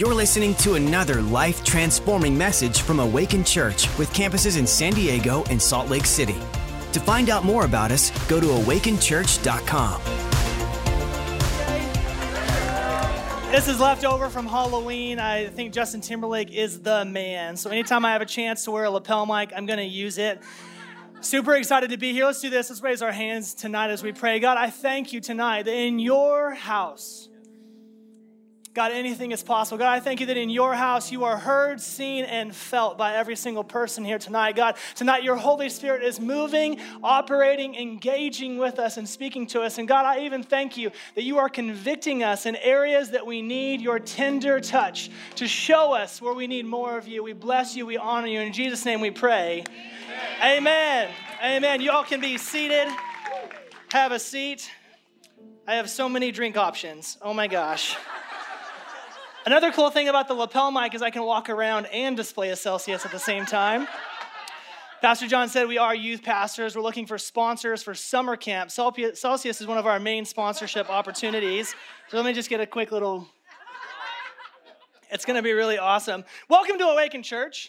You're listening to another life-transforming message from Awaken Church with campuses in San Diego and Salt Lake City. To find out more about us, go to awakenchurch.com. This is leftover from Halloween. I think Justin Timberlake is the man. So anytime I have a chance to wear a lapel mic, I'm going to use it. Super excited to be here. Let's do this. Let's raise our hands tonight as we pray. God, I thank you tonight that in your house, God, anything is possible. God, I thank you that in your house, you are heard, seen, and felt by every single person here tonight. God, tonight your Holy Spirit is moving, operating, engaging with us and speaking to us. And God, I even thank you that you are convicting us in areas that we need your tender touch to show us where we need more of you. We bless you. We honor you. In Jesus' name we pray. Amen. Amen. You all can be seated. Have a seat. I have so many drink options. Oh my gosh. Another cool thing about the lapel mic is I can walk around and display a Celsius at the same time. Pastor John said we are youth pastors. We're looking for sponsors for summer camp. Celsius is one of our main sponsorship opportunities. So let me just get a quick little... It's going to be really awesome. Welcome to Awaken Church.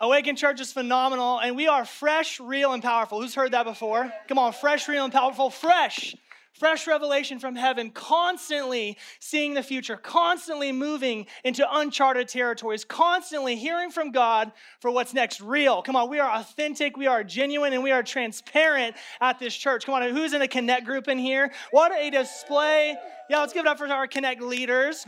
Awaken Church is phenomenal, and we are fresh, real, and powerful. Who's heard that before? Come on, fresh, real, and powerful. Fresh. Fresh revelation from heaven, constantly seeing the future, constantly moving into uncharted territories, constantly hearing from God for what's next. Real. Come on, we are authentic, we are genuine, and we are transparent at this church. Come on, who's in a Connect group in here? What a display. Yeah, let's give it up for our Connect leaders.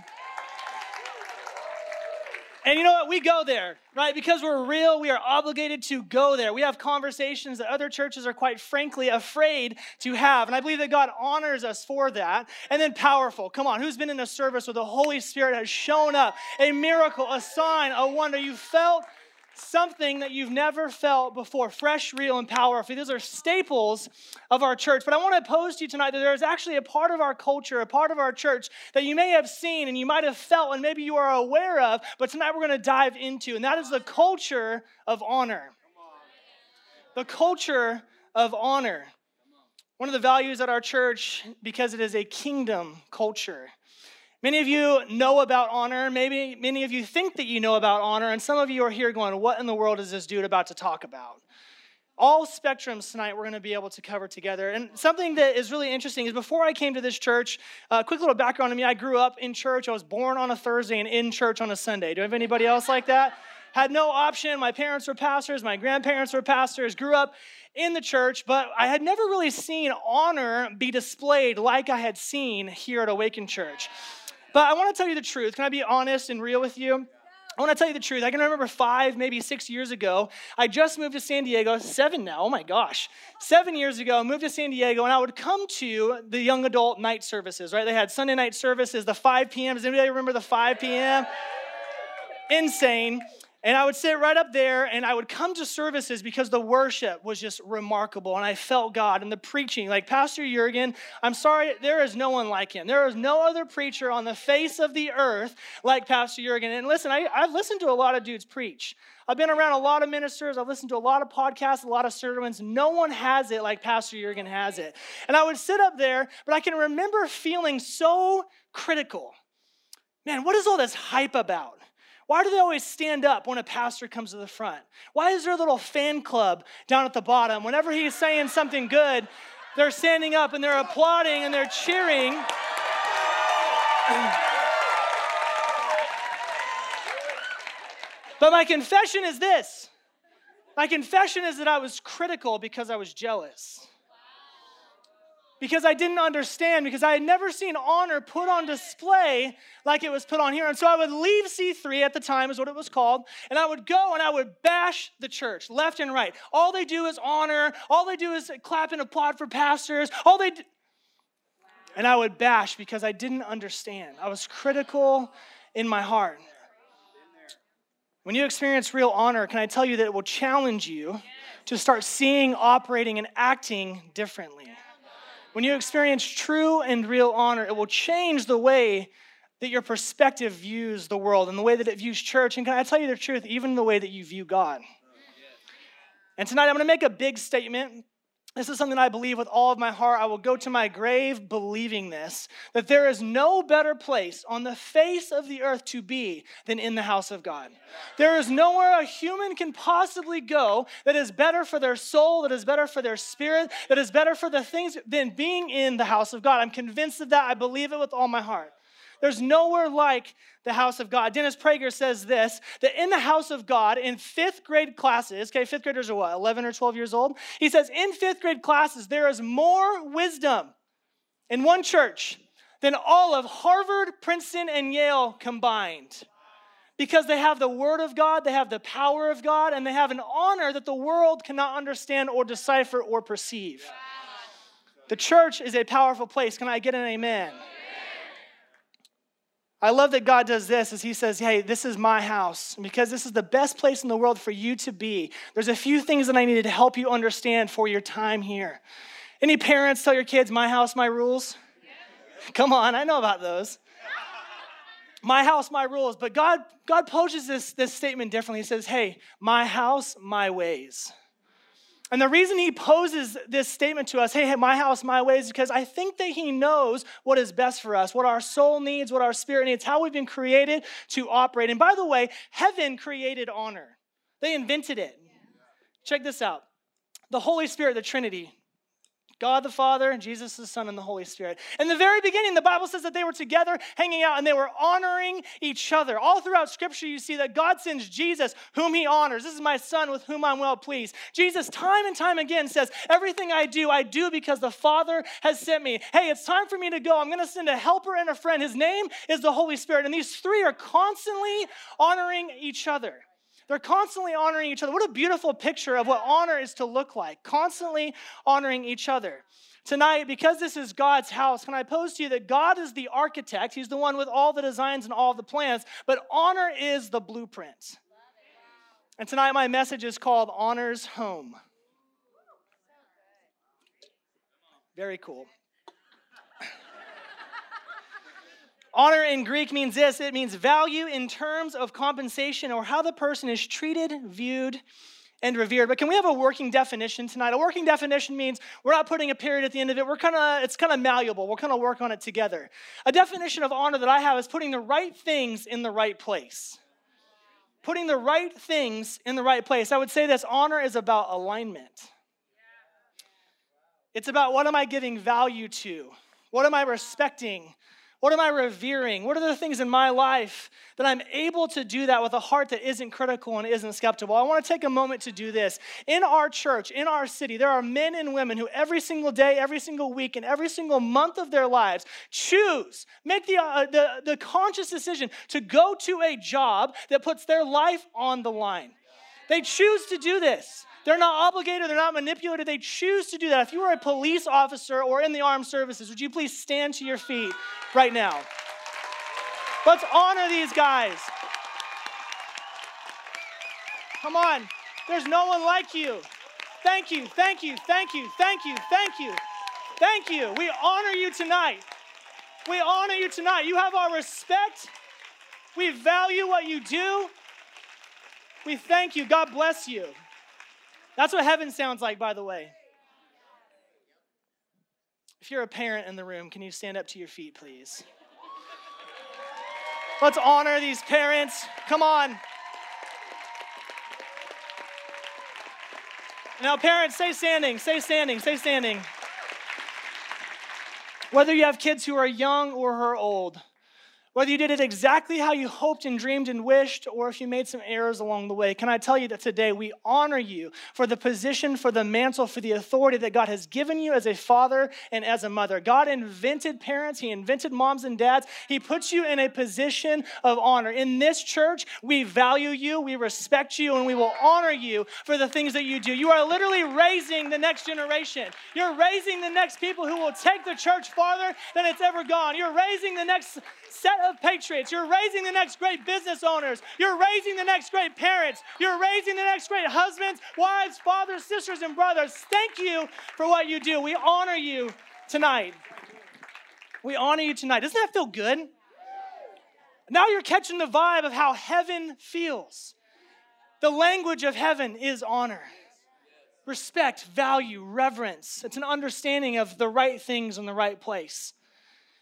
And you know what? We go there, right? Because we're real, we are obligated to go there. We have conversations that other churches are quite frankly afraid to have. And I believe that God honors us for that. And then powerful. Come on, who's been in a service where the Holy Spirit has shown up? A miracle, a sign, a wonder. You felt something that you've never felt before. Fresh, real, and powerful. Those are staples of our church. But I want to pose to you tonight that there is actually a part of our culture, a part of our church that you may have seen and you might have felt and maybe you are aware of, but tonight we're going to dive into, and that is the culture of honor. The culture of honor. One of the values at our church, because it is a kingdom culture. Many of you know about honor. Maybe many of you think that you know about honor, and some of you are here going, what in the world is this dude about to talk about? All spectrums tonight we're going to be able to cover together. And something that is really interesting is before I came to this church, a quick little background on me, I grew up in church. I was born on a Thursday and in church on a Sunday. Do I have anybody else like that? Had no option. My parents were pastors. My grandparents were pastors. Grew up in the church, but I had never really seen honor be displayed like I had seen here at Awaken Church. But I want to tell you the truth. Can I be honest and real with you? I want to tell you the truth. I can remember 5, maybe 6 years ago, I just moved to San Diego, 7 now, oh my gosh. 7 years ago, I moved to San Diego, and I would come to the young adult night services, right? They had Sunday night services, the 5 p.m. Does anybody remember the 5 p.m.? Insane. And I would sit right up there, and I would come to services because the worship was just remarkable, and I felt God, and the preaching. Like Pastor Jurgen, I'm sorry, there is no one like him. There is no other preacher on the face of the earth like Pastor Jurgen. And listen, I've listened to a lot of dudes preach. I've been around a lot of ministers. I've listened to a lot of podcasts, a lot of sermons. No one has it like Pastor Jurgen has it. And I would sit up there, but I can remember feeling so critical. Man, what is all this hype about? Why do they always stand up when a pastor comes to the front? Why is there a little fan club down at the bottom? Whenever he's saying something good, they're standing up and they're applauding and they're cheering. But my confession is this. My confession is that I was critical because I was jealous. Because I didn't understand, because I had never seen honor put on display like it was put on here. And so I would leave C3 at the time, is what it was called, and I would go and I would bash the church left and right. All they do is honor. All they do is clap and applaud for pastors. And I would bash because I didn't understand. I was critical in my heart. When you experience real honor, can I tell you that it will challenge you to start seeing, operating, and acting differently? When you experience true and real honor, it will change the way that your perspective views the world and the way that it views church. And can I tell you the truth, even the way that you view God? And tonight I'm going to make a big statement. This is something I believe with all of my heart. I will go to my grave believing this, that there is no better place on the face of the earth to be than in the house of God. There is nowhere a human can possibly go that is better for their soul, that is better for their spirit, that is better for the things than being in the house of God. I'm convinced of that. I believe it with all my heart. There's nowhere like the house of God. Dennis Prager says this, that in the house of God, in fifth grade classes, okay, fifth graders are what, 11 or 12 years old? He says, in fifth grade classes, there is more wisdom in one church than all of Harvard, Princeton, and Yale combined. Because they have the word of God, they have the power of God, and they have an honor that the world cannot understand or decipher or perceive. The church is a powerful place. Can I get an amen? I love that God does this as he says, hey, this is my house. And because this is the best place in the world for you to be, there's a few things that I needed to help you understand for your time here. Any parents tell your kids, my house, my rules? Yeah. Come on, I know about those. My house, my rules. But God poses this statement differently. He says, hey, my house, my ways. And the reason he poses this statement to us, hey, my house, my ways, is because I think that he knows what is best for us, what our soul needs, what our spirit needs, how we've been created to operate. And by the way, heaven created honor. They invented it. Yeah. Check this out. The Holy Spirit, the Trinity, God the Father, Jesus the Son, and the Holy Spirit. In the very beginning, the Bible says that they were together hanging out and they were honoring each other. All throughout Scripture, you see that God sends Jesus, whom he honors. This is my Son with whom I'm well pleased. Jesus, time and time again, says, everything I do because the Father has sent me. Hey, it's time for me to go. I'm going to send a helper and a friend. His name is the Holy Spirit. And these three are constantly honoring each other. They're constantly honoring each other. What a beautiful picture of what honor is to look like. Constantly honoring each other. Tonight, because this is God's house, can I pose to you that God is the architect. He's the one with all the designs and all the plans. But honor is the blueprint. And tonight my message is called Honor's Home. Very cool. Honor in Greek means this. It means value in terms of compensation or how the person is treated, viewed, and revered. But can we have a working definition tonight? A working definition means we're not putting a period at the end of it. It's kind of malleable. We'll kind of work on it together. A definition of honor that I have is putting the right things in the right place. Putting the right things in the right place. I would say this, honor is about alignment. It's about what am I giving value to? What am I respecting? What am I revering? What are the things in my life that I'm able to do that with a heart that isn't critical and isn't skeptical? I want to take a moment to do this. In our church, in our city, there are men and women who every single day, every single week, and every single month of their lives choose, make the conscious decision to go to a job that puts their life on the line. They choose to do this. They're not obligated. They're not manipulated. They choose to do that. If you were a police officer or in the armed services, would you please stand to your feet right now? Let's honor these guys. Come on. There's no one like you. Thank you. Thank you. Thank you. Thank you. Thank you. Thank you. We honor you tonight. We honor you tonight. You have our respect. We value what you do. We thank you. God bless you. That's what heaven sounds like, by the way. If you're a parent in the room, can you stand up to your feet, please? Let's honor these parents. Come on. Now, parents, stay standing, stay standing, stay standing. Whether you have kids who are young or old, whether you did it exactly how you hoped and dreamed and wished, or if you made some errors along the way, can I tell you that today we honor you for the position, for the mantle, for the authority that God has given you as a father and as a mother. God invented parents. He invented moms and dads. He puts you in a position of honor. In this church, we value you, we respect you, and we will honor you for the things that you do. You are literally raising the next generation. You're raising the next people who will take the church farther than it's ever gone. You're raising the next set of patriots. You're raising the next great business owners. You're raising the next great parents. You're raising the next great husbands, wives, fathers, sisters, and brothers. Thank you for what you do. We honor you tonight. We honor you tonight. Doesn't that feel good? Now you're catching the vibe of how heaven feels. The language of heaven is honor. respect, value, reverence. It's an understanding of the right things in the right place.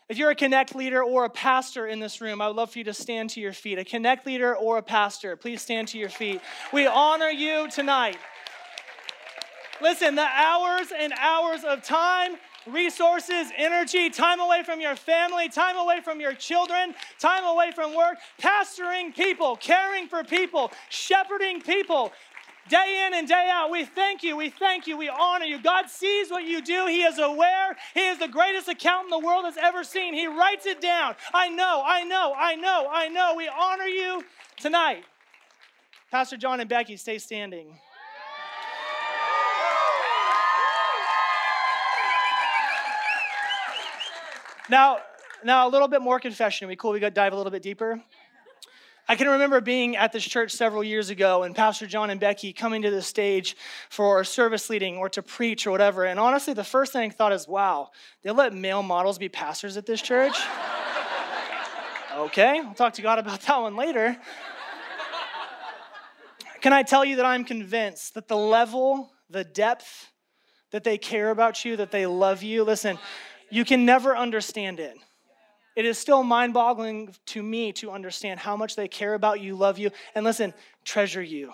If you're a Connect leader or a pastor in this room, I would love for you to stand to your feet. A Connect leader or a pastor, please stand to your feet. We honor you tonight. Listen, the hours and hours of time, resources, energy, time away from your family, time away from your children, time away from work, pastoring people, caring for people, shepherding people, day in and day out. We thank you. We thank you. We honor you. God sees what you do. He is aware. He is the greatest accountant the world has ever seen. He writes it down. I know, I know, I know, I know. We honor you tonight. Pastor John and Becky, stay standing. Now a little bit more confession. Are we cool? We got to dive a little bit deeper. I can remember being at this church several years ago and Pastor John and Becky coming to the stage for service leading or to preach or whatever. And honestly, the first thing I thought is, wow, they let male models be pastors at this church? Okay, I'll talk to God about that one later. Can I tell you that I'm convinced that the level, the depth, that they care about you, that they love you, listen, you can never understand it. It is still mind-boggling to me to understand how much they care about you, love you, and listen, treasure you.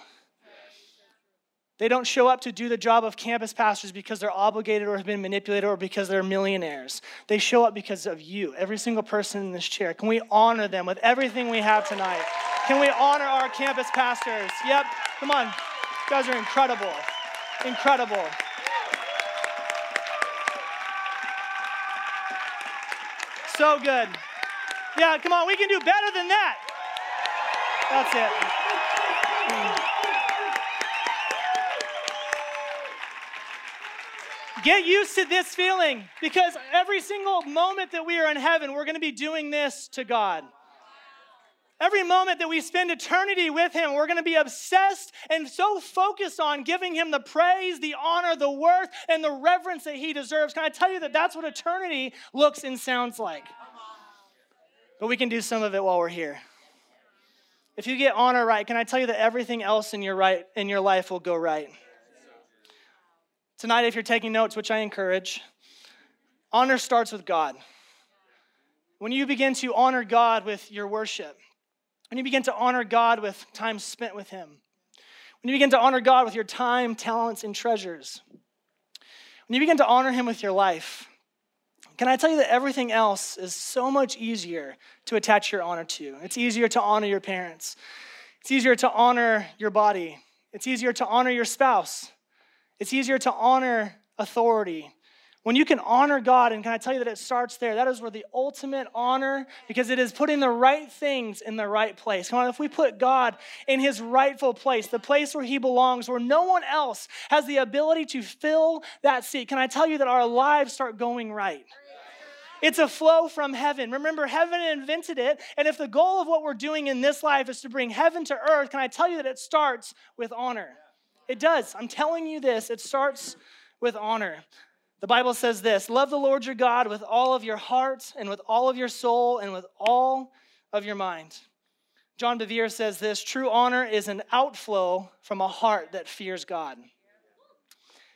They don't show up to do the job of campus pastors because they're obligated or have been manipulated or because they're millionaires. They show up because of you, every single person in this chair. Can we honor them with everything we have tonight? Can we honor our campus pastors? Yep, come on. You guys are incredible, incredible. So good. Yeah, come on, we can do better than that. That's it. Get used to this feeling because every single moment that we are in heaven, we're going to be doing this to God. Every moment that we spend eternity with him, we're going to be obsessed and so focused on giving him the praise, the honor, the worth, and the reverence that he deserves. Can I tell you that that's what eternity looks and sounds like? But we can do some of it while we're here. If you get honor right, can I tell you that everything else in your life will go right? Tonight, if you're taking notes, which I encourage, honor starts with God. When you begin to honor God with your worship, when you begin to honor God with time spent with him, when you begin to honor God with your time, talents, and treasures, when you begin to honor him with your life, can I tell you that everything else is so much easier to attach your honor to? It's easier to honor your parents. It's easier to honor your body. It's easier to honor your spouse. It's easier to honor authority. When you can honor God, and can I tell you that it starts there, that is where the ultimate honor, because it is putting the right things in the right place. Come on, if we put God in his rightful place, the place where he belongs, where no one else has the ability to fill that seat, can I tell you that our lives start going right? It's a flow from heaven. Remember, heaven invented it, and if the goal of what we're doing in this life is to bring heaven to earth, can I tell you that it starts with honor? It does. I'm telling you this. It starts with honor. The Bible says this, love the Lord your God with all of your heart and with all of your soul and with all of your mind. John Bevere says this, true honor is an outflow from a heart that fears God.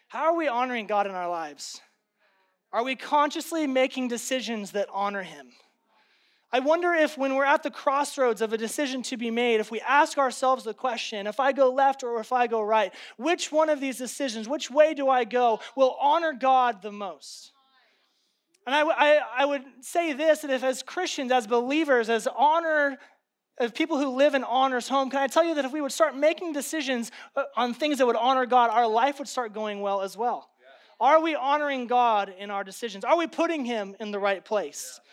How are we honoring God in our lives? Are we consciously making decisions that honor him? I wonder if when we're at the crossroads of a decision to be made, if we ask ourselves the question, if I go left or if I go right, which one of these decisions, which way do I go, will honor God the most? And I would say this, that if as Christians, as believers, as honor, as people who live in honor's home, can I tell you that if we would start making decisions on things that would honor God, our life would start going well as well. Yeah. Are we honoring God in our decisions? Are we putting him in the right place? Yeah.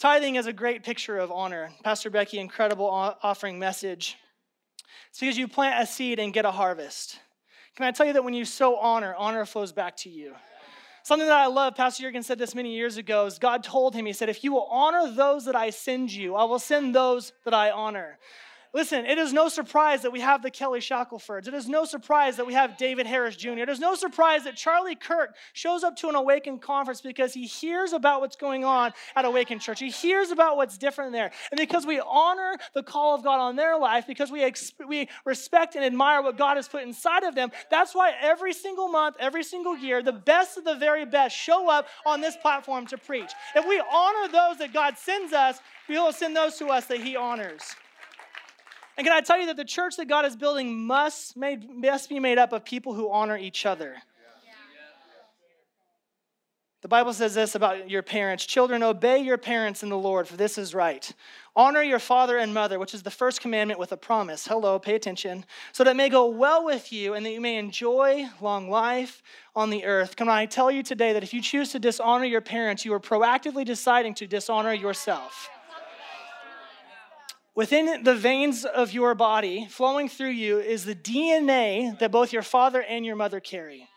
Tithing is a great picture of honor. Pastor Becky, incredible offering message. It's because you plant a seed and get a harvest. Can I tell you that when you sow honor, honor flows back to you? Something that I love, Pastor Jurgen said this many years ago, is God told him, he said, if you will honor those that I send you, I will send those that I honor. Listen, it is no surprise that we have the Kelly Shackelfords. It is no surprise that we have David Harris Jr. It is no surprise that Charlie Kirk shows up to an Awaken conference because he hears about what's going on at Awaken Church. He hears about what's different there. And because we honor the call of God on their life, because we respect and admire what God has put inside of them, that's why every single month, every single year, the best of the very best show up on this platform to preach. If we honor those that God sends us, we will send those to us that he honors. And can I tell you that the church that God is building must be made up of people who honor each other. Yeah. The Bible says this about your parents. Children, obey your parents in the Lord, for this is right. Honor your father and mother, which is the first commandment with a promise. Hello, pay attention. So that it may go well with you and that you may enjoy long life on the earth. Can I tell you today that if you choose to dishonor your parents, you are proactively deciding to dishonor yourself. Within the veins of your body, flowing through you, is the DNA that both your father and your mother carry.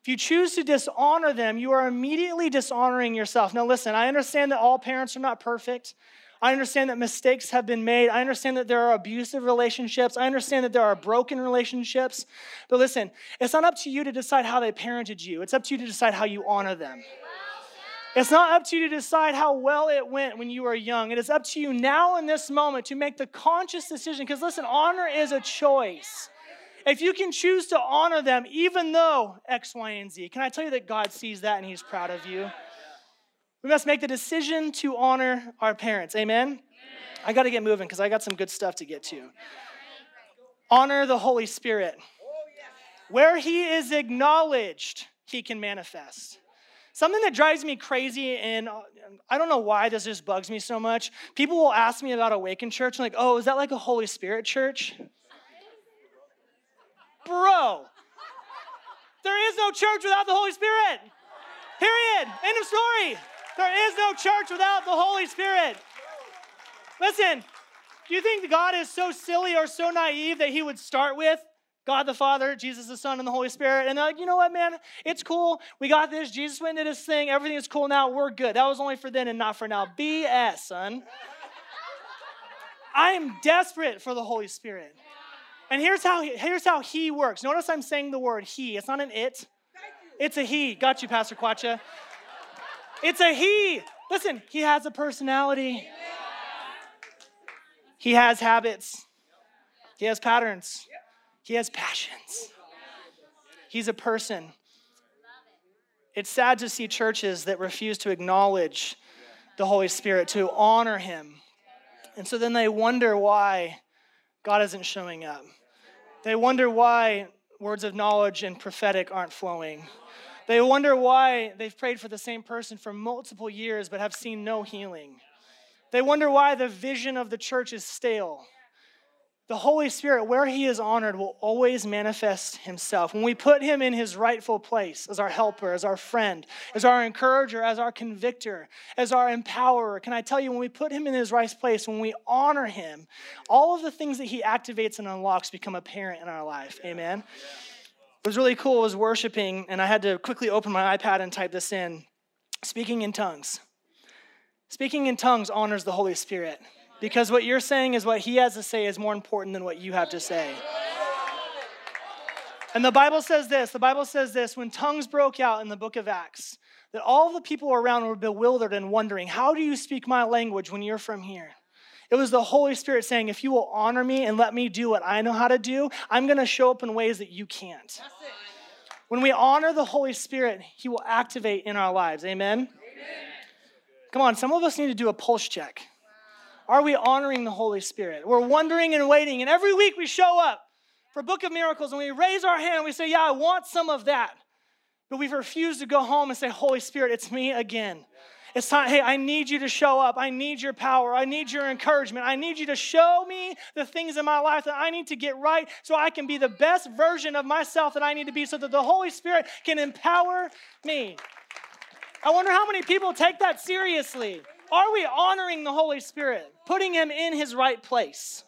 If you choose to dishonor them, you are immediately dishonoring yourself. Now listen, I understand that all parents are not perfect. I understand that mistakes have been made. I understand that there are abusive relationships. I understand that there are broken relationships. But listen, it's not up to you to decide how they parented you. It's up to you to decide how you honor them. It's not up to you to decide how well it went when you were young. It is up to you now in this moment to make the conscious decision. Because listen, honor is a choice. If you can choose to honor them, even though X, Y, and Z, can I tell you that God sees that and he's proud of you? We must make the decision to honor our parents. Amen? Amen. I got to get moving because I got some good stuff to get to. Honor the Holy Spirit. Where he is acknowledged, he can manifest. Something that drives me crazy, and I don't know why this just bugs me so much, people will ask me about Awaken Church, and like, oh, is that like a Holy Spirit church? Bro, there is no church without the Holy Spirit. Period. End of story. There is no church without the Holy Spirit. Listen, do you think God is so silly or so naive that he would start with God the Father, Jesus the Son, and the Holy Spirit? And they're like, you know what, man? It's cool. We got this. Jesus went into this thing. Everything is cool now. We're good. That was only for then and not for now. BS, son. I am desperate for the Holy Spirit. And here's how he works. Notice I'm saying the word he. It's not an it. It's a he. Got you, Pastor Quacha. It's a he. Listen, he has a personality. He has habits. He has patterns. He has passions. He's a person. It's sad to see churches that refuse to acknowledge the Holy Spirit, to honor him. And so then they wonder why God isn't showing up. They wonder why words of knowledge and prophetic aren't flowing. They wonder why they've prayed for the same person for multiple years but have seen no healing. They wonder why the vision of the church is stale. The Holy Spirit, where he is honored, will always manifest himself. When we put him in his rightful place as our helper, as our friend, as our encourager, as our convictor, as our empowerer, can I tell you, when we put him in his right place, when we honor him, all of the things that he activates and unlocks become apparent in our life. Amen? What was really cool was worshiping, and I had to quickly open my iPad and type this in. Speaking in tongues. Speaking in tongues honors the Holy Spirit. Because what you're saying is what he has to say is more important than what you have to say. And the Bible says this, when tongues broke out in the book of Acts, that all the people around were bewildered and wondering, how do you speak my language when you're from here? It was the Holy Spirit saying, if you will honor me and let me do what I know how to do, I'm going to show up in ways that you can't. When we honor the Holy Spirit, he will activate in our lives. Amen? Come on, some of us need to do a pulse check. Are we honoring the Holy Spirit? We're wondering and waiting, and every week we show up for Book of Miracles, and we raise our hand, and we say, yeah, I want some of that. But we've refused to go home and say, Holy Spirit, it's me again. It's time, hey, I need you to show up. I need your power. I need your encouragement. I need you to show me the things in my life that I need to get right so I can be the best version of myself that I need to be so that the Holy Spirit can empower me. I wonder how many people take that seriously. Are we honoring the Holy Spirit, putting him in his right place?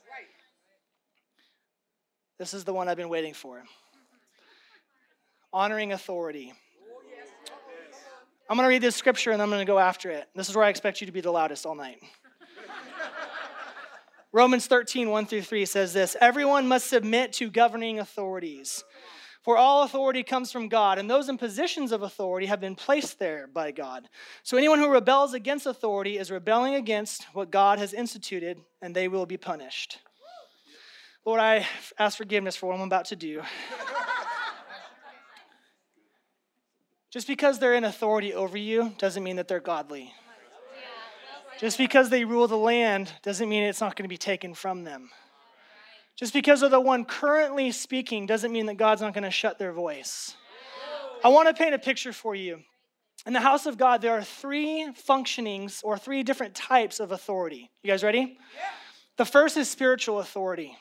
This is the one I've been waiting for. Honoring authority. I'm going to read this scripture and I'm going to go after it. This is where I expect you to be the loudest all night. Romans 13, 1-3 says this, everyone must submit to governing authorities, for all authority comes from God, and those in positions of authority have been placed there by God. So anyone who rebels against authority is rebelling against what God has instituted, and they will be punished. Lord, I ask forgiveness for what I'm about to do. Just because they're in authority over you doesn't mean that they're godly. Just because they rule the land doesn't mean it's not going to be taken from them. Just because they're the one currently speaking doesn't mean that God's not going to shut their voice. I want to paint a picture for you. In the house of God, there are three functionings or three different types of authority. You guys ready? Yeah. The first is spiritual authority.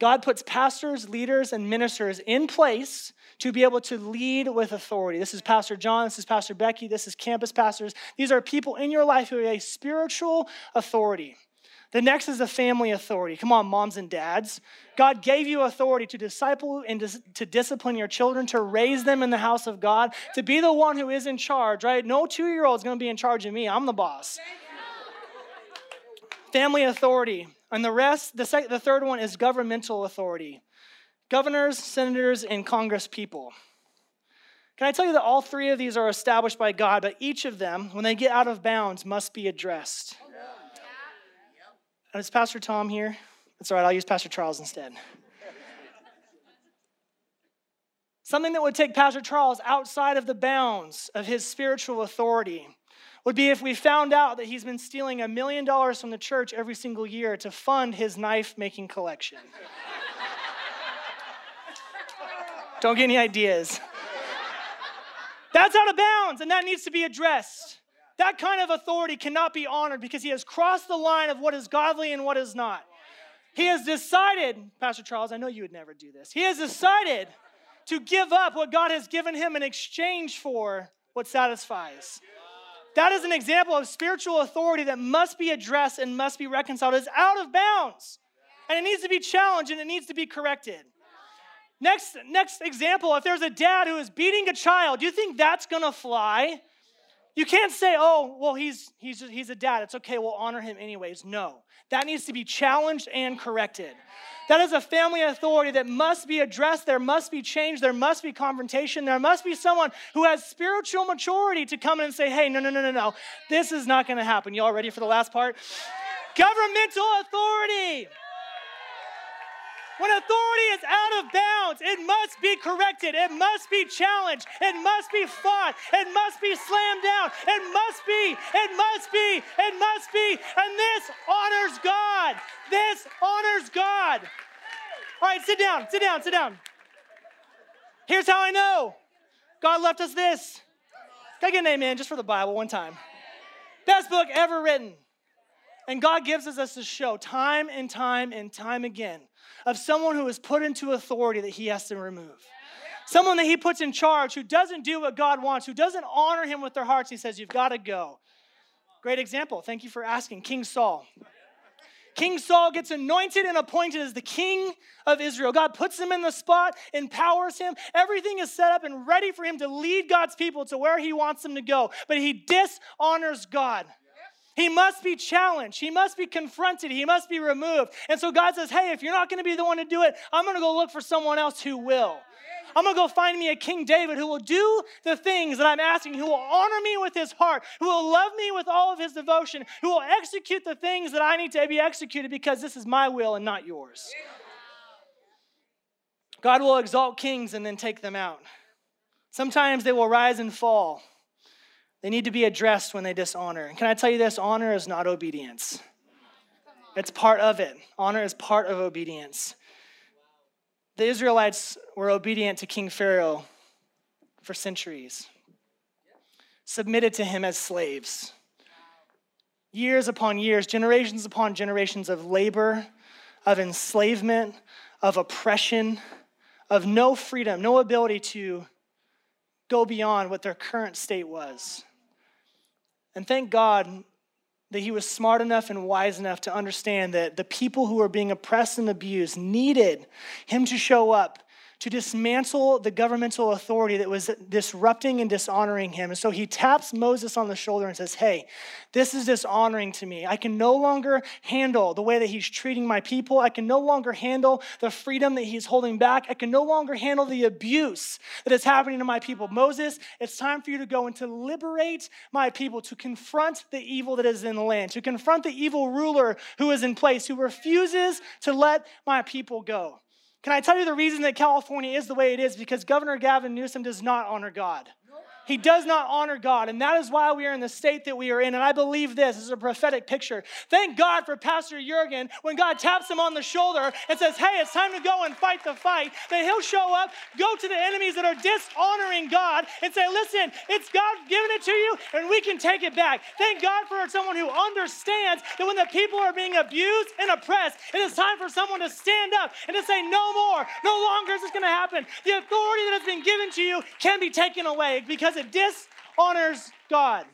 God puts pastors, leaders, and ministers in place to be able to lead with authority. This is Pastor John. This is Pastor Becky. This is campus pastors. These are people in your life who have a spiritual authority. The next is a family authority. Come on, moms and dads. God gave you authority to disciple and to discipline your children, to raise them in the house of God, to be the one who is in charge, right? No 2-year-old is going to be in charge of me. I'm the boss. Family authority. And the rest, the third one is governmental authority. Governors, senators, and Congress people. Can I tell you that all three of these are established by God, but each of them, when they get out of bounds, must be addressed. Is Pastor Tom here? That's all right, I'll use Pastor Charles instead. Something that would take Pastor Charles outside of the bounds of his spiritual authority would be if we found out that he's been stealing $1 million from the church every single year to fund his knife-making collection. Don't get any ideas. That's out of bounds, and that needs to be addressed. That kind of authority cannot be honored because he has crossed the line of what is godly and what is not. He has decided, Pastor Charles, I know you would never do this. He has decided to give up what God has given him in exchange for what satisfies. That is an example of spiritual authority that must be addressed and must be reconciled. It's out of bounds, and it needs to be challenged, and it needs to be corrected. Next example, if there's a dad who is beating a child, do you think that's going to fly? You can't say, oh, well, he's a dad. It's okay, we'll honor him anyways. No, that needs to be challenged and corrected. That is a family authority that must be addressed. There must be change. There must be confrontation. There must be someone who has spiritual maturity to come in and say, hey, no. This is not going to happen. You all ready for the last part? Governmental authority. When authority is out of bounds, it must be corrected. It must be challenged. It must be fought. It must be slammed down. It must be. And this honors God. This honors God. All right, sit down. Here's how I know. God left us this. Can I get an amen just for the Bible one time? Best book ever written. And God gives us this show time and time and time again of someone who is put into authority that he has to remove. Someone that he puts in charge who doesn't do what God wants, who doesn't honor him with their hearts. He says, you've got to go. Great example. Thank you for asking. King Saul. King Saul gets anointed and appointed as the king of Israel. God puts him in the spot, empowers him. Everything is set up and ready for him to lead God's people to where he wants them to go. But he dishonors God. He must be challenged. He must be confronted. He must be removed. And so God says, hey, if you're not going to be the one to do it, I'm going to go look for someone else who will. I'm going to go find me a King David who will do the things that I'm asking, who will honor me with his heart, who will love me with all of his devotion, who will execute the things that I need to be executed because this is my will and not yours. God will exalt kings and then take them out. Sometimes they will rise and fall. They need to be addressed when they dishonor. And can I tell you this? Honor is not obedience. It's part of it. Honor is part of obedience. The Israelites were obedient to King Pharaoh for centuries, submitted to him as slaves. Years upon years, generations upon generations of labor, of enslavement, of oppression, of no freedom, no ability to go beyond what their current state was. And thank God that he was smart enough and wise enough to understand that the people who were being oppressed and abused needed him to show up, to dismantle the governmental authority that was disrupting and dishonoring him. And so he taps Moses on the shoulder and says, hey, this is dishonoring to me. I can no longer handle the way that he's treating my people. I can no longer handle the freedom that he's holding back. I can no longer handle the abuse that is happening to my people. Moses, it's time for you to go and to liberate my people, to confront the evil that is in the land, to confront the evil ruler who is in place, who refuses to let my people go. Can I tell you the reason that California is the way it is? Because Governor Gavin Newsom does not honor God. He does not honor God, and that is why we are in the state that we are in, and I believe this is a prophetic picture. Thank God for Pastor Jurgen when God taps him on the shoulder and says, hey, it's time to go and fight the fight, that he'll show up, go to the enemies that are dishonoring God, and say, listen, it's God giving it to you, and we can take it back. Thank God for someone who understands that when the people are being abused and oppressed, it is time for someone to stand up and to say, no more, no longer is this going to happen. The authority that has been given to you can be taken away because it dishonors God.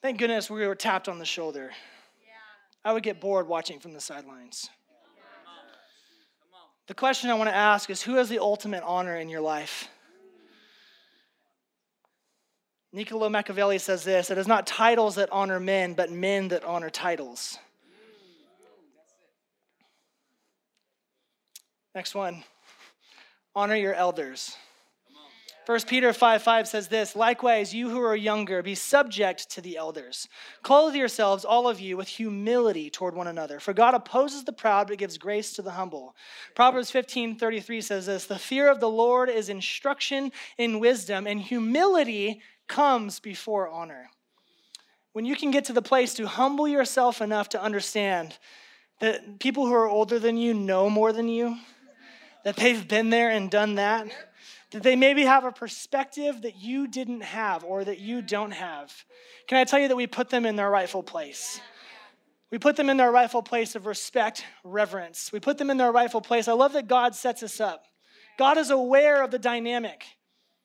Thank goodness we were tapped on the shoulder. I would get bored watching from the sidelines. The question I want to ask is, who has the ultimate honor in your life? Niccolò Machiavelli says this: it is not titles that honor men, but men that honor titles. Next one, honor your elders. 1 Peter 5:5 says this: likewise, you who are younger, be subject to the elders. Clothe yourselves, all of you, with humility toward one another. For God opposes the proud, but gives grace to the humble. Proverbs 15:33 says this: the fear of the Lord is instruction in wisdom, and humility comes before honor. When you can get to the place to humble yourself enough to understand that people who are older than you know more than you, that they've been there and done that, that they maybe have a perspective that you didn't have or that you don't have. Can I tell you that we put them in their rightful place? We put them in their rightful place of respect, reverence. We put them in their rightful place. I love that God sets us up. God is aware of the dynamic.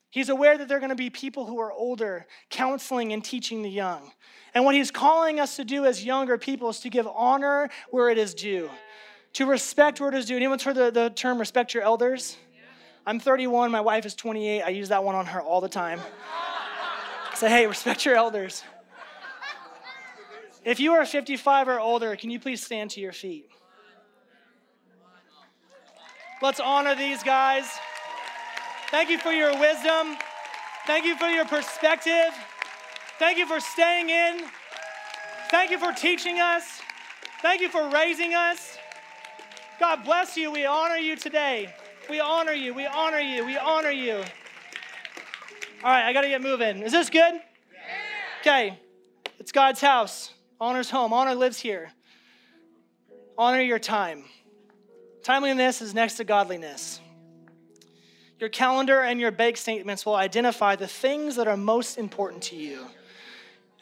He's aware that there are going to be people who are older, counseling and teaching the young. And what he's calling us to do as younger people is to give honor where it is due, to respect where it is due. Anyone's heard the term respect your elders? I'm 31, my wife is 28. I use that one on her all the time. I say, hey, respect your elders. If you are 55 or older, can you please stand to your feet? Let's honor these guys. Thank you for your wisdom. Thank you for your perspective. Thank you for staying in. Thank you for teaching us. Thank you for raising us. God bless you. We honor you today. We honor you, we honor you, we honor you. All right, I gotta get moving. Is this good? Yeah. Okay, it's God's house. Honor's home, honor lives here. Honor your time. Timeliness is next to godliness. Your calendar and your bank statements will identify the things that are most important to you.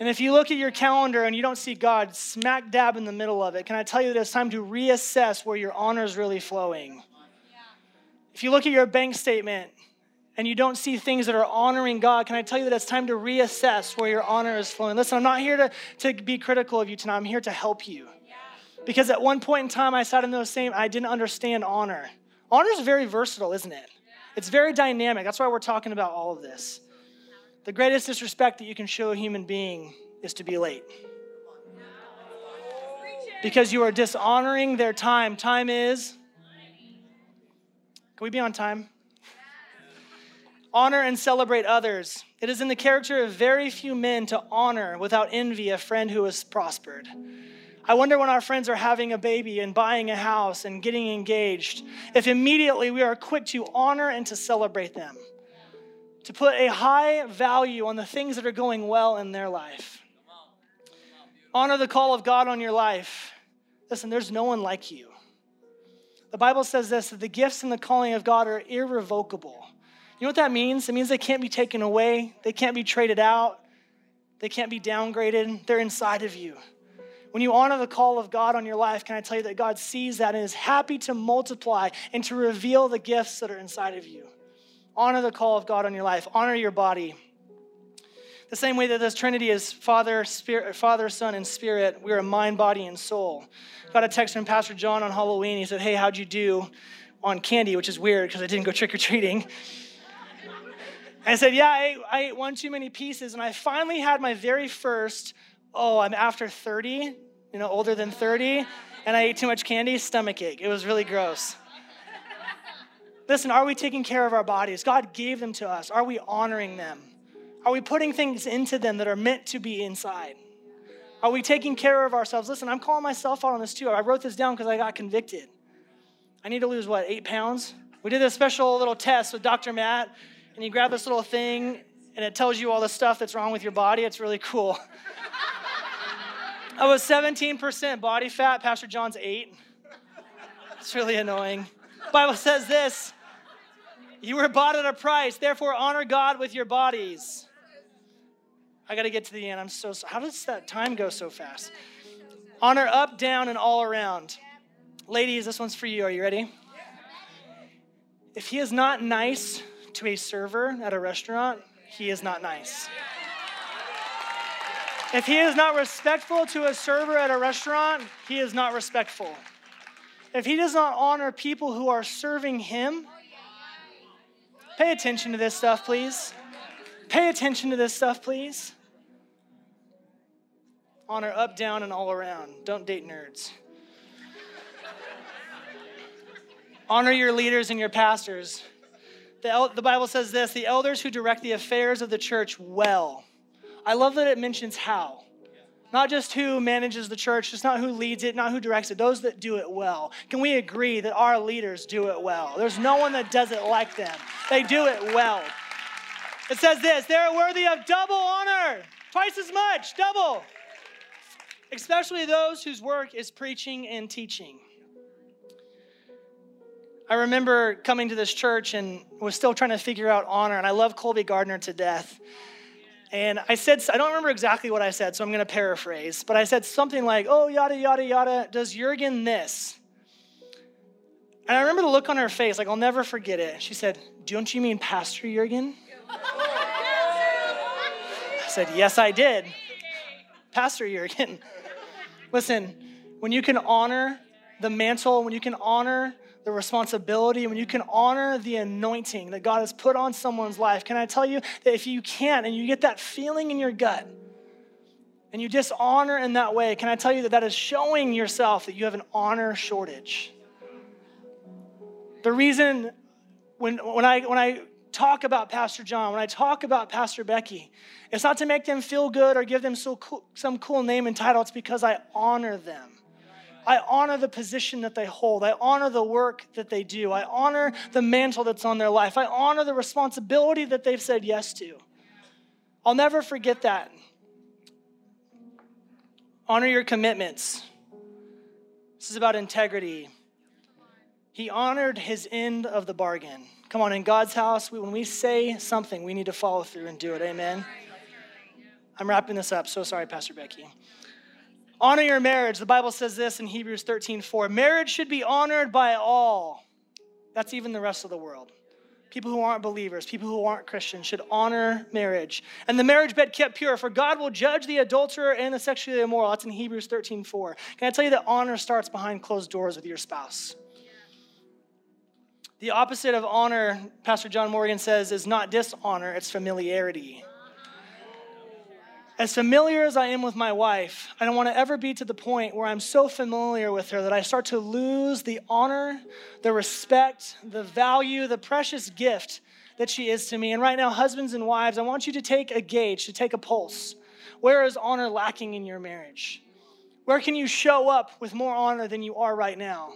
And if you look at your calendar and you don't see God smack dab in the middle of it, can I tell you that it's time to reassess where your honor is really flowing? If you look at your bank statement and you don't see things that are honoring God, can I tell you that it's time to reassess where your honor is flowing? Listen, I'm not here to be critical of you tonight. I'm here to help you. Because at one point in time, I sat in those same, I didn't understand honor. Honor is very versatile, isn't it? It's very dynamic. That's why we're talking about all of this. The greatest disrespect that you can show a human being is to be late. Because you are dishonoring their time. Time is... Can we be on time? Honor and celebrate others. It is in the character of very few men to honor without envy a friend who has prospered. I wonder when our friends are having a baby and buying a house and getting engaged, if immediately we are quick to honor and to celebrate them, to put a high value on the things that are going well in their life. Honor the call of God on your life. Listen, there's no one like you. The Bible says this, that the gifts and the calling of God are irrevocable. You know what that means? It means they can't be taken away. They can't be traded out. They can't be downgraded. They're inside of you. When you honor the call of God on your life, can I tell you that God sees that and is happy to multiply and to reveal the gifts that are inside of you. Honor the call of God on your life. Honor your body. The same way that this Trinity is Father, Spirit, Father, Son, and Spirit, we are mind, body, and soul. Got a text from Pastor John on Halloween. He said, hey, how'd you do on candy, which is weird because I didn't go trick-or-treating. I said, yeah, I ate one too many pieces, and I finally had my very first, I'm after 30, older than 30, and I ate too much candy, stomach ache. It was really gross. Listen, are we taking care of our bodies? God gave them to us. Are we honoring them? Are we putting things into them that are meant to be inside? Are we taking care of ourselves? Listen, I'm calling myself out on this too. I wrote this down because I got convicted. I need to lose, 8 pounds? We did this special little test with Dr. Matt, and you grab this little thing, and it tells you all the stuff that's wrong with your body. It's really cool. I was 17% body fat. Pastor John's 8. It's really annoying. The Bible says this: you were bought at a price, therefore honor God with your bodies. I got to get to the end. I'm so sorry. How does that time go so fast? Honor up, down, and all around. Ladies, this one's for you. Are you ready? If he is not nice to a server at a restaurant, he is not nice. If he is not respectful to a server at a restaurant, he is not respectful. If he does not honor people who are serving him, pay attention to this stuff, please. Pay attention to this stuff, please. Honor up, down, and all around. Don't date nerds. Honor your leaders and your pastors. The Bible says this: the elders who direct the affairs of the church well. I love that it mentions how. Not just who manages the church, just not who leads it, not who directs it. Those that do it well. Can we agree that our leaders do it well? There's no one that does it like them. They do it well. It says this: they're worthy of double honor, twice as much, double. Especially those whose work is preaching and teaching. I remember coming to this church and was still trying to figure out honor, and I love Colby Gardner to death. And I said, I don't remember exactly what I said, so I'm going to paraphrase, but I said something like, yada, yada, yada, does Jurgen this? And I remember the look on her face, I'll never forget it. She said, don't you mean Pastor Jurgen? I said, yes, I did. Pastor Jurgen. Listen, when you can honor the mantle, when you can honor the responsibility, when you can honor the anointing that God has put on someone's life, can I tell you that if you can't and you get that feeling in your gut and you dishonor in that way, can I tell you that that is showing yourself that you have an honor shortage? The reason when I talk about Pastor John, when I talk about Pastor Becky, it's not to make them feel good or give them some cool name and title. It's because I honor them. I honor the position that they hold. I honor the work that they do. I honor the mantle that's on their life. I honor the responsibility that they've said yes to. I'll never forget that. Honor your commitments. This is about integrity. He honored his end of the bargain. Come on, in God's house, when we say something, we need to follow through and do it. Amen. I'm wrapping this up. So sorry, Pastor Becky. Honor your marriage. The Bible says this in Hebrews 13:4. Marriage should be honored by all. That's even the rest of the world. People who aren't believers, people who aren't Christians should honor marriage. And the marriage bed kept pure, for God will judge the adulterer and the sexually immoral. That's in Hebrews 13:4. Can I tell you that honor starts behind closed doors with your spouse? The opposite of honor, Pastor John Morgan says, is not dishonor, it's familiarity. As familiar as I am with my wife, I don't want to ever be to the point where I'm so familiar with her that I start to lose the honor, the respect, the value, the precious gift that she is to me. And right now, husbands and wives, I want you to take a gauge, to take a pulse. Where is honor lacking in your marriage? Where can you show up with more honor than you are right now?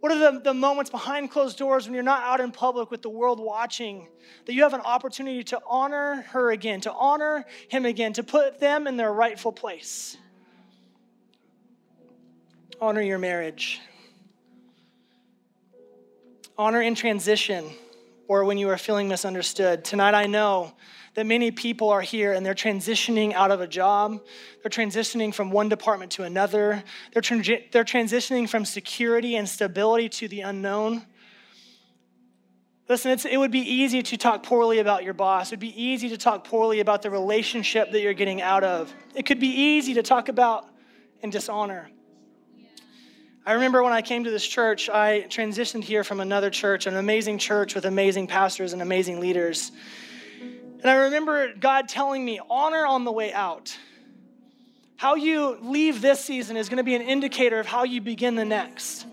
What are the moments behind closed doors when you're not out in public with the world watching that you have an opportunity to honor her again, to honor him again, to put them in their rightful place? Honor your marriage. Honor in transition or when you are feeling misunderstood. Tonight I know that many people are here and they're transitioning out of a job. They're transitioning from one department to another. They're transitioning from security and stability to the unknown. Listen, it would be easy to talk poorly about your boss. It would be easy to talk poorly about the relationship that you're getting out of. It could be easy to talk about and dishonor. I remember when I came to this church, I transitioned here from another church, an amazing church with amazing pastors and amazing leaders. And I remember God telling me, honor on the way out. How you leave this season is going to be an indicator of how you begin the next.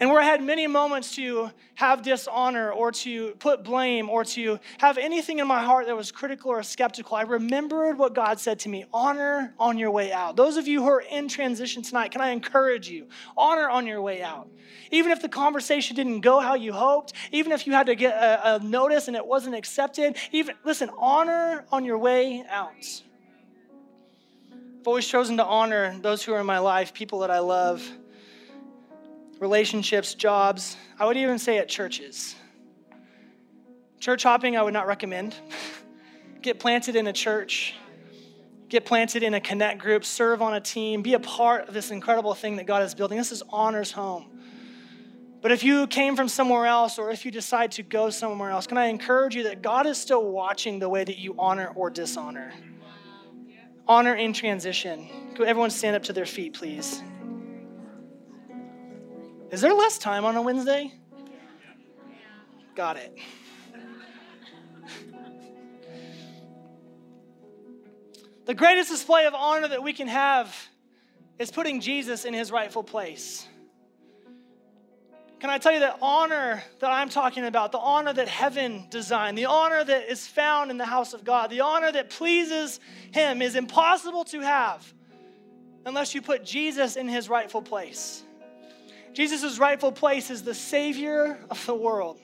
And where I had many moments to have dishonor or to put blame or to have anything in my heart that was critical or skeptical, I remembered what God said to me, honor on your way out. Those of you who are in transition tonight, can I encourage you? Honor on your way out. Even if the conversation didn't go how you hoped, even if you had to get a notice and it wasn't accepted, even listen, honor on your way out. I've always chosen to honor those who are in my life, people that I love, relationships, jobs. I would even say at churches. Church hopping, I would not recommend. Get planted in a church. Get planted in a connect group. Serve on a team. Be a part of this incredible thing that God is building. This is Honor's home. But if you came from somewhere else or if you decide to go somewhere else, can I encourage you that God is still watching the way that you honor or dishonor? Honor in transition. Could everyone stand up to their feet, please? Is there less time on a Wednesday? Yeah. Got it. The greatest display of honor that we can have is putting Jesus in his rightful place. Can I tell you that honor that I'm talking about, the honor that heaven designed, the honor that is found in the house of God, the honor that pleases him is impossible to have unless you put Jesus in his rightful place. Jesus' rightful place is the Savior of the world,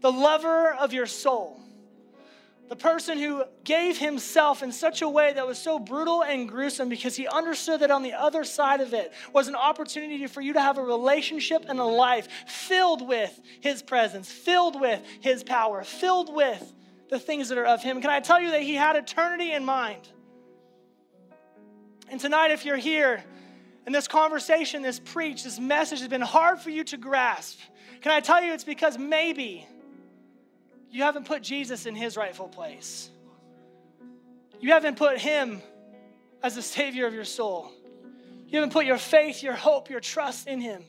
the lover of your soul, the person who gave himself in such a way that was so brutal and gruesome because he understood that on the other side of it was an opportunity for you to have a relationship and a life filled with his presence, filled with his power, filled with the things that are of him. Can I tell you that he had eternity in mind? And tonight, if you're here, and this conversation, this preach, this message has been hard for you to grasp. Can I tell you it's because maybe you haven't put Jesus in his rightful place. You haven't put him as the Savior of your soul. You haven't put your faith, your hope, your trust in him.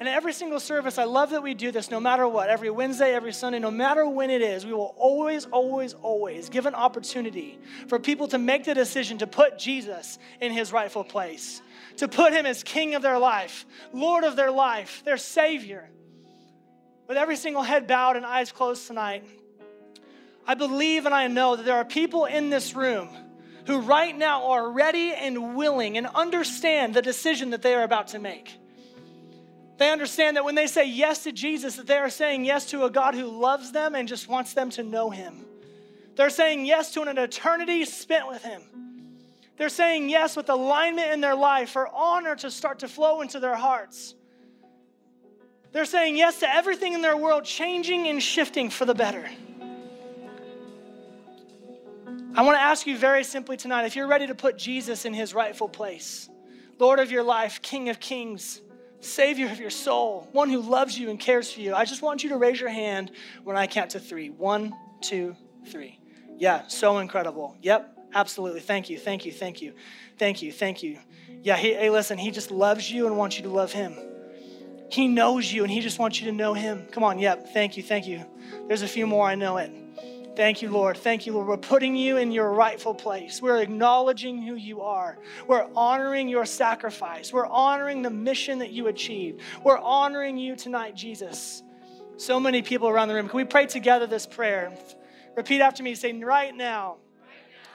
And every single service, I love that we do this no matter what. Every Wednesday, every Sunday, no matter when it is, we will always, always, always give an opportunity for people to make the decision to put Jesus in his rightful place, to put him as king of their life, Lord of their life, their Savior. With every single head bowed and eyes closed tonight, I believe and I know that there are people in this room who right now are ready and willing and understand the decision that they are about to make. They understand that when they say yes to Jesus, that they are saying yes to a God who loves them and just wants them to know him. They're saying yes to an eternity spent with him. They're saying yes with alignment in their life for honor to start to flow into their hearts. They're saying yes to everything in their world changing and shifting for the better. I want to ask you very simply tonight, if you're ready to put Jesus in his rightful place, Lord of your life, King of kings, Savior of your soul, one who loves you and cares for you. I just want you to raise your hand when I count to three. 1, 2, 3. Yeah, so incredible. Yep, absolutely. Thank you, thank you, thank you, thank you, thank you. Yeah, hey, listen, he just loves you and wants you to love him. He knows you and he just wants you to know him. Come on, yep, thank you, thank you. There's a few more, I know it. Thank you, Lord. Thank you, Lord. We're putting you in your rightful place. We're acknowledging who you are. We're honoring your sacrifice. We're honoring the mission that you achieved. We're honoring you tonight, Jesus. So many people around the room. Can we pray together this prayer? Repeat after me. Say, right now,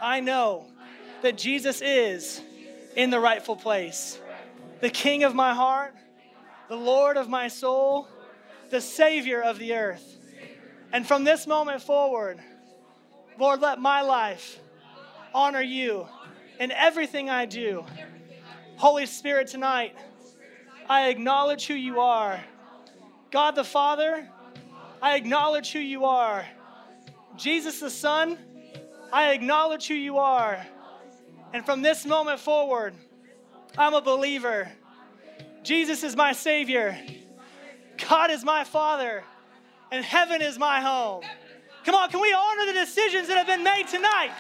I know that Jesus is in the rightful place. The King of my heart, the Lord of my soul, the Savior of the earth. And from this moment forward, Lord, let my life honor you in everything I do. Holy Spirit, tonight, I acknowledge who you are. God the Father, I acknowledge who you are. Jesus the Son, I acknowledge who you are. And from this moment forward, I'm a believer. Jesus is my Savior. God is my Father. And heaven is my home. Come on, can we honor the decisions that have been made tonight?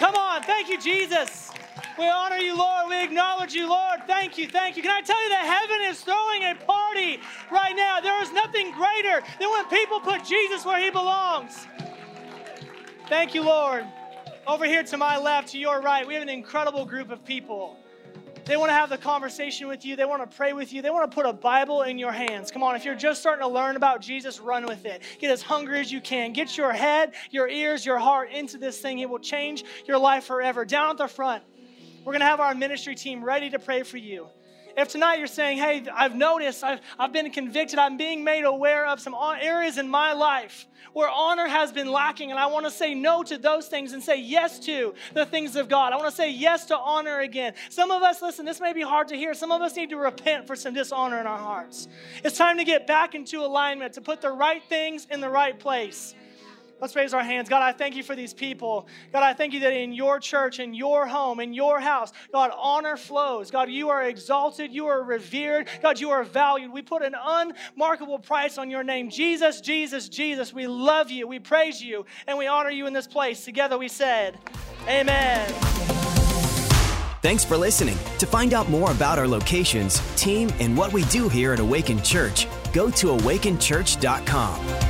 Come on, thank you, Jesus. We honor you, Lord. We acknowledge you, Lord. Thank you. Thank you. Can I tell you that heaven is throwing a party right now? There is nothing greater than when people put Jesus where he belongs. Thank you, Lord. Over here to my left, to your right, we have an incredible group of people. They want to have the conversation with you. They want to pray with you. They want to put a Bible in your hands. Come on, if you're just starting to learn about Jesus, run with it. Get as hungry as you can. Get your head, your ears, your heart into this thing. It will change your life forever. Down at the front, we're going to have our ministry team ready to pray for you. If tonight you're saying, hey, I've noticed, I've been convicted, I'm being made aware of some areas in my life where honor has been lacking, and I want to say no to those things and say yes to the things of God. I want to say yes to honor again. Some of us, listen, this may be hard to hear. Some of us need to repent for some dishonor in our hearts. It's time to get back into alignment, to put the right things in the right place. Let's raise our hands. God, I thank you for these people. God, I thank you that in your church, in your home, in your house, God, honor flows. God, you are exalted. You are revered. God, you are valued. We put an unmarkable price on your name. Jesus, Jesus, Jesus, we love you. We praise you, and we honor you in this place. Together we said, amen. Thanks for listening. To find out more about our locations, team, and what we do here at Awaken Church, go to awakenchurch.com.